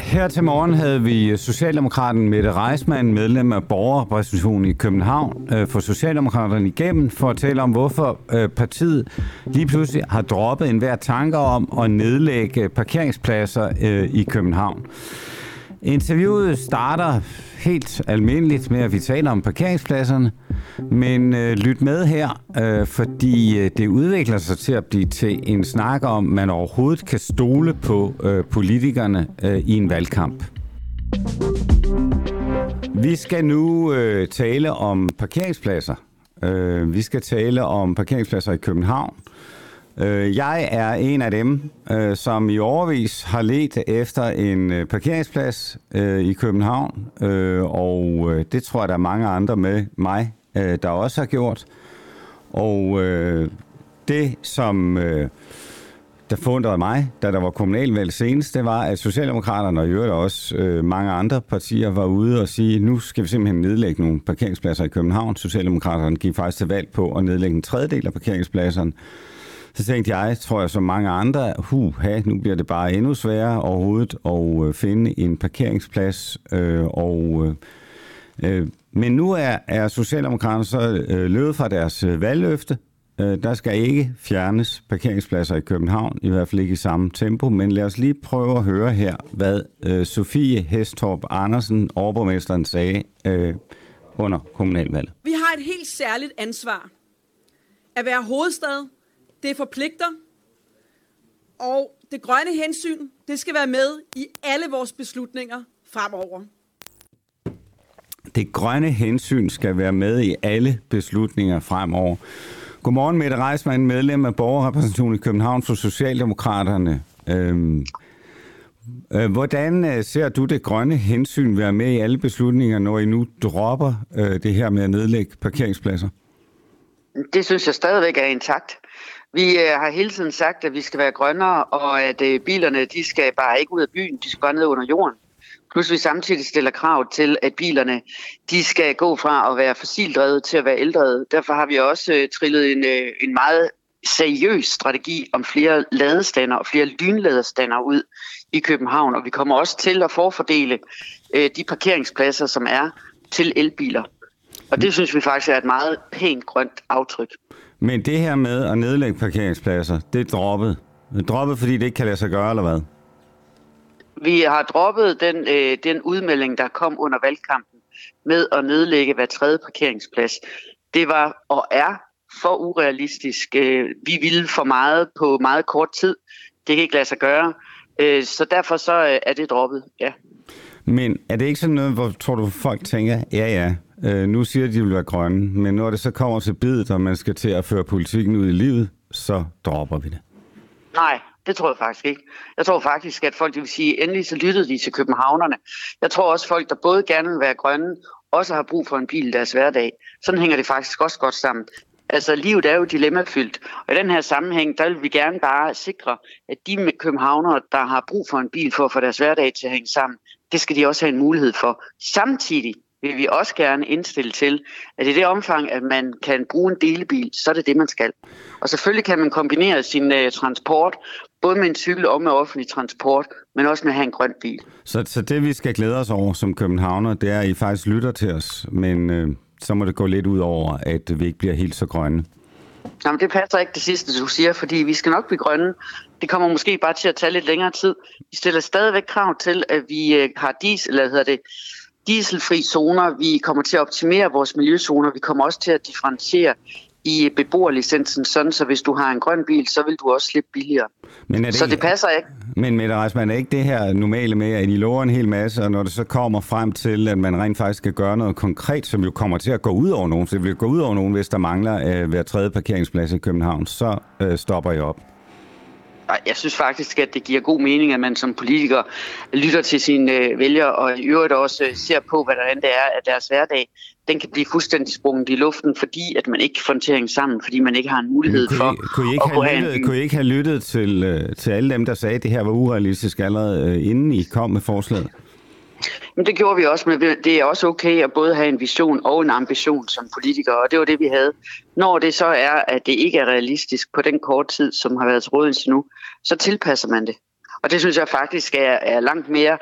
Her til morgen havde vi Socialdemokraten Mette Reismann, medlem af Borgerrepræsentationen i København, for Socialdemokraterne igennem for at tale om, hvorfor partiet lige pludselig har droppet enhver tanker om at nedlægge parkeringspladser i København. Interviewet starter helt almindeligt med, at vi taler om parkeringspladserne, men lyt med her, fordi det udvikler sig til at blive til en snak om, at man overhovedet kan stole på politikerne i en valgkamp. Vi skal nu tale om parkeringspladser. Vi skal tale om parkeringspladser i København. Jeg er en af dem, som i årevis har ledt efter en parkeringsplads i København, og det tror jeg, der er mange andre med mig, der også har gjort. Og det, som der forundrede mig, da der var kommunalvalg senest, det var, at Socialdemokraterne og i øvrigt også mange andre partier var ude og sige, nu skal vi simpelthen nedlægge nogle parkeringspladser i København. Socialdemokraterne gik faktisk til valg på at nedlægge en tredjedel af parkeringspladserne. Så tænkte jeg, tror jeg som mange andre, nu bliver det bare endnu sværere overhovedet at finde en parkeringsplads. Men nu er Socialdemokraterne så løbet fra deres valgløfte. Der skal ikke fjernes parkeringspladser i København, i hvert fald ikke i samme tempo. Men lad os lige prøve at høre her, hvad Sofie Hestorp Andersen, overborgmesteren, sagde under kommunalvalget. Vi har et helt særligt ansvar at være hovedstad. Det forpligter, og det grønne hensyn, det skal være med i alle vores beslutninger fremover. Det grønne hensyn skal være med i alle beslutninger fremover. Godmorgen, Mette Reismann, medlem af Borgerrepræsentationen i København for Socialdemokraterne. Hvordan ser du det grønne hensyn være med i alle beslutninger, når I nu dropper det her med at nedlægge parkeringspladser? Det synes jeg stadigvæk er intakt. Vi har hele tiden sagt, at vi skal være grønnere, og at bilerne de skal bare ikke ud af byen, de skal bare ned under jorden. Plus vi samtidig stiller krav til, at bilerne de skal gå fra at være fossildrevet til at være eldrevet. Derfor har vi også trillet en meget seriøs strategi om flere ladestander og flere lynladestander ud i København. Og vi kommer også til at forfordele de parkeringspladser, som er til elbiler. Og det synes vi faktisk er et meget pænt grønt aftryk. Men det her med at nedlægge parkeringspladser, det er droppet. Droppet, fordi det ikke kan lade sig gøre, eller hvad? Vi har droppet den udmelding, der kom under valgkampen med at nedlægge hver tredje parkeringsplads. Det var og er for urealistisk. Vi ville for meget på meget kort tid. Det kan ikke lade sig gøre. Så derfor så er det droppet, ja. Men er det ikke sådan noget, hvor tror du folk tænker, nu siger de vil være grønne, men når det så kommer til bidet, og man skal til at føre politikken ud i livet, så dropper vi det. Nej, det tror jeg faktisk ikke. Jeg tror faktisk, at folk vil sige, endelig så lyttede de til københavnerne. Jeg tror også, folk, der både gerne vil være grønne, også har brug for en bil i deres hverdag. Sådan hænger det faktisk også godt sammen. Altså, livet er jo dilemmafyldt, og i den her sammenhæng, der vil vi gerne bare sikre, at de københavnere, der har brug for en bil for at få deres hverdag til at hænge sammen, det skal de også have en mulighed for. Samtidig vil vi også gerne indstille til, at i det omfang, at man kan bruge en delebil, så er det det, man skal. Og selvfølgelig kan man kombinere sin transport, både med en cykel og med offentlig transport, men også med at have en grøn bil. Så det, vi skal glæde os over som københavner, det er, at I faktisk lytter til os, men så må det gå lidt ud over, at vi ikke bliver helt så grønne. Jamen, det passer ikke det sidste, du siger, fordi vi skal nok blive grønne. Det kommer måske bare til at tage lidt længere tid. Vi stiller stadigvæk krav til, at vi har dieselfri zoner. Vi kommer til at optimere vores miljøzoner. Vi kommer også til at differentiere i beboerlicensen, sådan så hvis du har en grøn bil, så vil du også slippe billigere. Men det så det passer ikke. Men Mette Reismann, er ikke det her normale med, at I lover en hel masse, og når det så kommer frem til, at man rent faktisk skal gøre noget konkret, som jo kommer til at gå ud over nogen, så det vil gå ud over nogen, hvis der mangler hver tredje parkeringsplads i København, så stopper I op. Jeg synes faktisk, at det giver god mening, at man som politiker lytter til sine vælgere, og i øvrigt også ser på, hvordan det er, at deres hverdag, den kan blive fuldstændig sprunget i luften, fordi at man ikke kan få den til at hænge sammen, fordi man ikke har en mulighed for at gå hen. Kunne I ikke have lyttet til alle dem, der sagde, at det her var urealistisk allerede, inden I kom med forslaget? Men det gjorde vi også, men det er også okay at både have en vision og en ambition som politikere, og det var det, vi havde. Når det så er, at det ikke er realistisk på den korte tid, som har været til rådighed nu, så tilpasser man det. Og det synes jeg faktisk er langt mere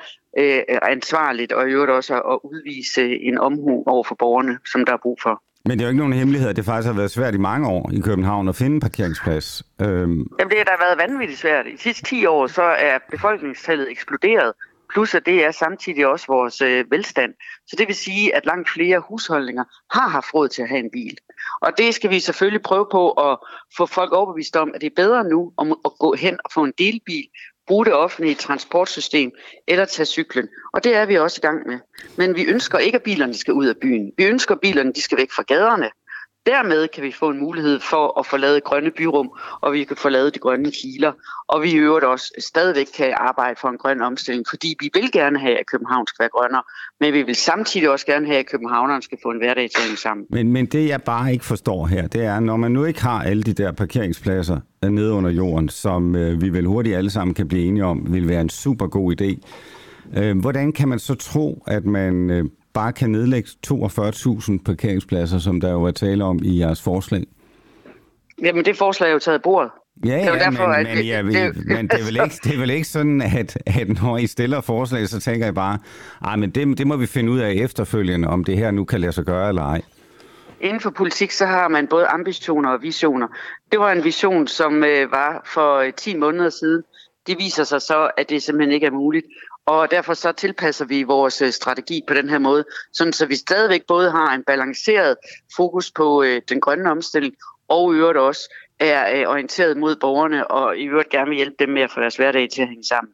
ansvarligt, og i øvrigt også at udvise en omhu over for borgerne, som der er brug for. Men det er jo ikke nogen hemmelighed, at det faktisk har været svært i mange år i København at finde en parkeringsplads. Jamen det har der været vanvittigt svært. I de sidste 10 år så er befolkningstallet eksploderet, plus at det er samtidig også vores velstand. Så det vil sige, at langt flere husholdninger har haft råd til at have en bil. Og det skal vi selvfølgelig prøve på at få folk overbevist om, at det er bedre nu at gå hen og få en delbil, bruge det offentlige transportsystem eller tage cyklen. Og det er vi også i gang med. Men vi ønsker ikke, at bilerne skal ud af byen. Vi ønsker, at bilerne de skal væk fra gaderne. Dermed kan vi få en mulighed for at få lavet grønne byrum, og vi kan få lavet de grønne kiler. Og vi i øvrigt også stadigvæk kan arbejde for en grøn omstilling, fordi vi vil gerne have, at København skal være grønnere, men vi vil samtidig også gerne have, at københavnerne skal få en hverdag til at hænge sammen. Men det, jeg bare ikke forstår her, det er, når man nu ikke har alle de der parkeringspladser nede under jorden, som vi vel hurtigt alle sammen kan blive enige om, vil være en super god idé. Hvordan kan man så tro, at man... bare kan nedlægge 42.000 parkeringspladser, som der jo er tale om i jeres forslag? Jamen, det forslag er jo taget i bordet. Men det er vel ikke sådan, at når I stiller forslag, så tænker I bare, men det må vi finde ud af efterfølgende, om det her nu kan lade sig gøre eller ej. Inden for politik, så har man både ambitioner og visioner. Det var en vision, som var for 10 måneder siden. Det viser sig så, at det simpelthen ikke er muligt. Og derfor så tilpasser vi vores strategi på den her måde, sådan så vi stadigvæk både har en balanceret fokus på den grønne omstilling, og i øvrigt også er orienteret mod borgerne, og i øvrigt gerne vil hjælpe dem med at få deres hverdag til at hænge sammen.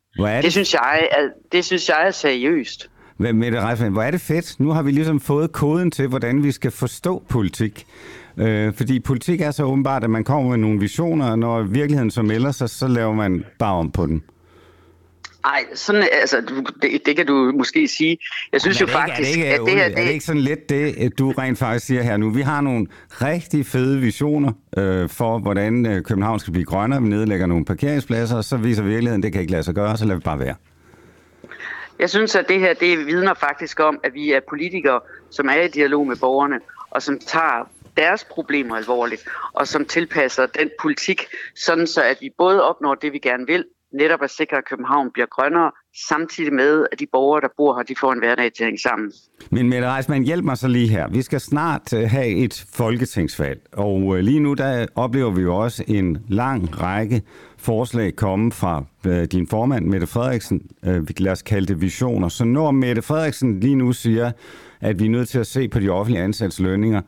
Det synes jeg er seriøst. Mette Reismann, hvor er det fedt. Nu har vi ligesom fået koden til, hvordan vi skal forstå politik. Fordi politik er så åbenbart, at man kommer med nogle visioner, og når virkeligheden så melder sig, så laver man bare om på den. Nej, sådan altså det kan du måske sige. Jeg synes jo faktisk, at det her... Er det ikke sådan lidt det, du rent faktisk siger her nu? Vi har nogle rigtig fede visioner for, hvordan København skal blive grønnere. Vi nedlægger nogle parkeringspladser, og så viser virkeligheden, det kan ikke lade sig gøre, så lader vi bare være. Jeg synes, at det her det vidner faktisk om, at vi er politikere, som er i dialog med borgerne, og som tager deres problemer alvorligt, og som tilpasser den politik, sådan så at vi både opnår det, vi gerne vil, netop at sikre, at København bliver grønnere, samtidig med, at de borgere, der bor her, de får en hverdag til at hænge sammen. Men Mette Reismann, hjælp mig så lige her. Vi skal snart have et folketingsvalg, og lige nu der oplever vi jo også en lang række forslag komme fra din formand, Mette Frederiksen. Lad os kalde det visioner. Så når Mette Frederiksen lige nu siger, at vi er nødt til at se på de offentlige ansats lønninger,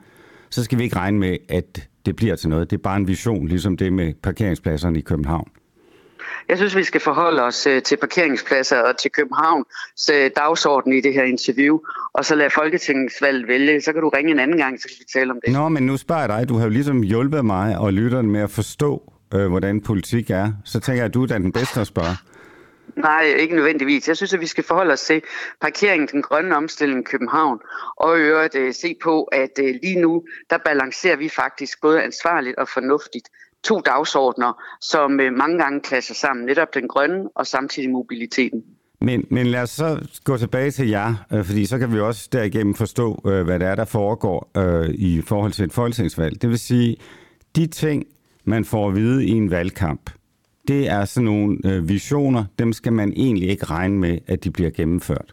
så skal vi ikke regne med, at det bliver til noget. Det er bare en vision, ligesom det med parkeringspladserne i København. Jeg synes, vi skal forholde os til parkeringspladser og til Københavns dagsorden i det her interview, og så lad folketingsvalget vælge. Så kan du ringe en anden gang, så kan vi tale om det. Nå, men nu spørger jeg dig. Du har jo ligesom hjulpet mig og lytteren med at forstå, hvordan politik er. Så tænker jeg, at du er den bedste at spørge. Nej, ikke nødvendigvis. Jeg synes, at vi skal forholde os til parkeringen, den grønne omstilling i København, og i øvrigt se på, at lige nu, der balancerer vi faktisk både ansvarligt og fornuftigt. To dagsordner, som mange gange klasser sammen, netop den grønne og samtidig mobiliteten. Men lad os så gå tilbage til jer, fordi så kan vi også derigennem forstå, hvad det er, der foregår i forhold til et folketingsvalg. Det vil sige, de ting, man får at vide i en valgkamp, det er sådan nogle visioner, dem skal man egentlig ikke regne med, at de bliver gennemført.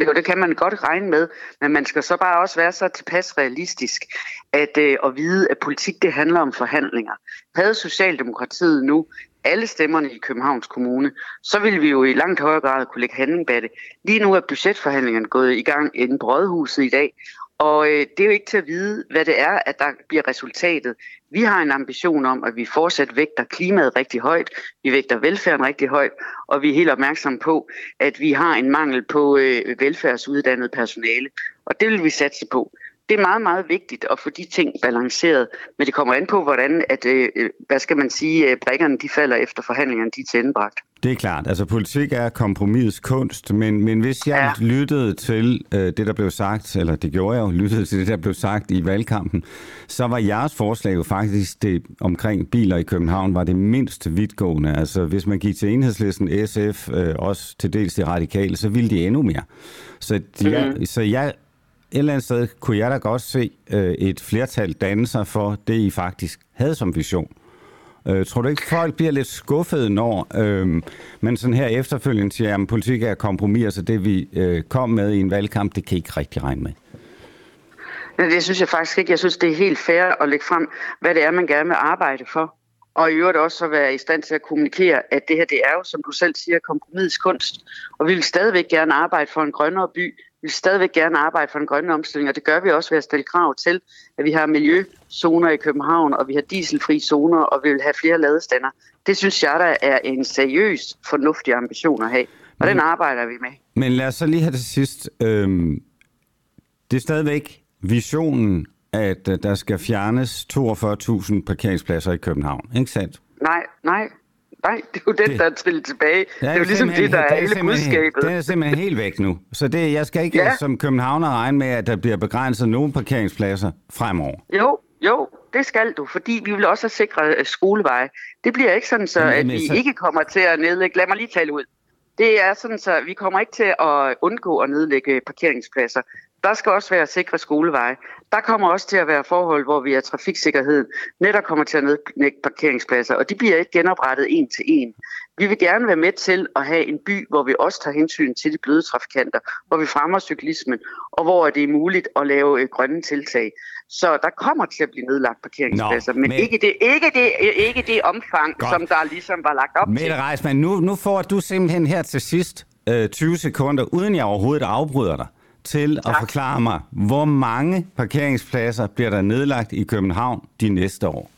Jo, det kan man godt regne med, men man skal så bare også være så tilpas realistisk at vide, at politik det handler om forhandlinger. Havde Socialdemokratiet nu alle stemmerne i Københavns Kommune, så ville vi jo i langt højere grad kunne lægge handling bag det. Lige nu er budgetforhandlingerne gået i gang inde på Rådhuset i dag, og det er jo ikke til at vide, hvad det er, at der bliver resultatet. Vi har en ambition om, at vi fortsat vægter klimaet rigtig højt, vi vægter velfærden rigtig højt, og vi er helt opmærksomme på, at vi har en mangel på velfærdsuddannet personale, og det vil vi satse på. Det er meget, meget vigtigt at få de ting balanceret, men det kommer an på, hvordan, at, hvad skal man sige, brækkerne de falder efter forhandlingerne, de er tændbragt. Det er klart. Altså, politik er kompromisets kunst, men hvis jeg lyttede til det, der blev sagt, eller det gjorde jeg jo, lyttede til det, der blev sagt i valgkampen, så var jeres forslag jo faktisk det omkring biler i København, var det mindst vidtgående. Altså, hvis man gik til Enhedslisten, SF, også til dels de radikale, så ville de endnu mere. Så et eller andet sted kunne jeg da godt se et flertal danne sig for det, I faktisk havde som vision. Tror du ikke, folk bliver lidt skuffede, når man sådan her efterfølgende siger, at politik er kompromis, altså det vi kom med i en valgkamp, det kan I ikke rigtig regne med? Nej, det synes jeg faktisk ikke. Jeg synes, det er helt fair at lægge frem, hvad det er, man gerne vil arbejde for. Og i øvrigt også at være i stand til at kommunikere, at det her, det er jo, som du selv siger, kompromisets kunst. Og vi vil stadigvæk gerne arbejde for en grønnere by. Vi vil stadigvæk gerne arbejde for en grønne omstilling, og det gør vi også ved at stille krav til, at vi har miljøzoner i København, og vi har dieselfri zoner, og vi vil have flere ladestander. Det synes jeg, der er en seriøs, fornuftig ambition at have, og den arbejder vi med. Men lad os så lige have til sidst. Det er stadigvæk visionen, at der skal fjernes 42.000 parkeringspladser i København, ikke sandt? Nej, det er jo den, der er trillet tilbage. Ja, det er jo ligesom det, der er hele budskabet. Det er simpelthen helt væk nu. Så det, jeg skal ikke som københavner regne med, at der bliver begrænset nogle parkeringspladser fremover. Jo, det skal du, fordi vi vil også have sikret skoleveje. Det bliver ikke sådan, så at vi ikke kommer til at nedlægge. Lad mig lige tale ud. Det er sådan, så vi kommer ikke til at undgå at nedlægge parkeringspladser. Der skal også være sikre skoleveje. Der kommer også til at være forhold, hvor vi er trafiksikkerhed. Netop kommer til at nedlægge parkeringspladser, og de bliver ikke genoprettet en til en. Vi vil gerne være med til at have en by, hvor vi også tager hensyn til de bløde trafikanter, hvor vi fremmer cyklismen, og hvor det er muligt at lave grønne tiltag. Så der kommer til at blive nedlagt parkeringspladser, men ikke det omfang, godt, som der ligesom var lagt op til. Mette Reismann, nu får du simpelthen her til sidst 20 sekunder, uden jeg overhovedet afbryder dig, til at forklare mig, hvor mange parkeringspladser bliver der nedlagt i København de næste år?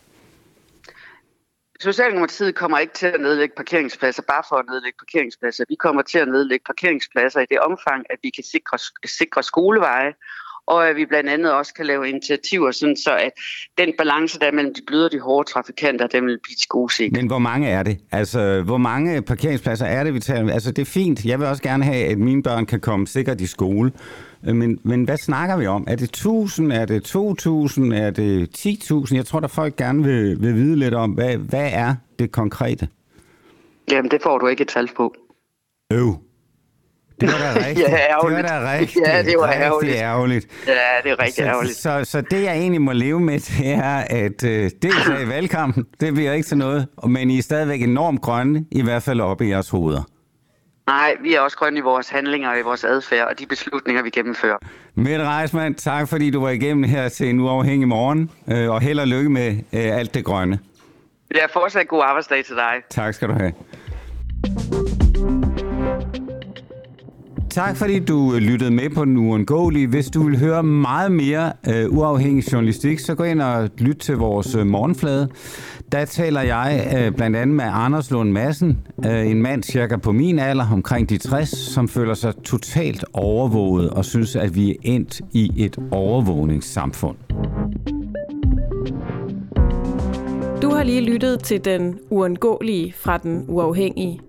Socialdemokratiet kommer ikke til at nedlægge parkeringspladser bare for at nedlægge parkeringspladser. Vi kommer til at nedlægge parkeringspladser i det omfang, at vi kan sikre skoleveje, og at vi blandt andet også kan lave initiativer, sådan så at den balance, der mellem de bløde og de hårde trafikanter, den vil blive tilgodeset. Men hvor mange er det? Altså, hvor mange parkeringspladser er det, vi taler om? Altså, det er fint. Jeg vil også gerne have, at mine børn kan komme sikkert i skole. Men hvad snakker vi om? Er det 1.000? Er det 2.000? Er det 10.000? Jeg tror, der folk gerne vil vide lidt om, hvad er det konkrete? Jamen, det får du ikke et tal på. Det var da rigtigt. Det var da rigtig ærgerligt. Ja, det er rigtig ærgerligt. Så det, jeg egentlig må leve med, det er, at det er i valgkampen. Det bliver ikke til noget. Men I er stadigvæk enormt grønne, i hvert fald oppe i jeres hoveder. Nej, vi er også grønne i vores handlinger og i vores adfærd og de beslutninger, vi gennemfører. Mette Reismann, tak fordi du var igennem her til En Uafhængig Morgen. Og held og lykke med alt det grønne. Ja, fortsat god arbejdsdag til dig. Tak skal du have. Tak fordi du lyttede med på Den Uundgåelige. Hvis du vil høre meget mere uafhængig journalistik, så gå ind og lyt til vores morgenflade. Der taler jeg blandt andet med Anders Lund Madsen, en mand cirka på min alder, omkring de 60, som føler sig totalt overvåget og synes, at vi er endt i et overvågningssamfund. Du har lige lyttet til Den Uundgåelige fra Den Uafhængige.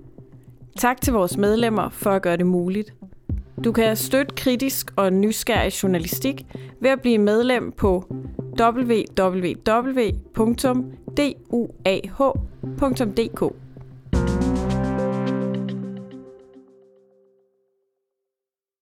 Tak til vores medlemmer for at gøre det muligt. Du kan støtte kritisk og nysgerrig journalistik ved at blive medlem på www.duah.dk.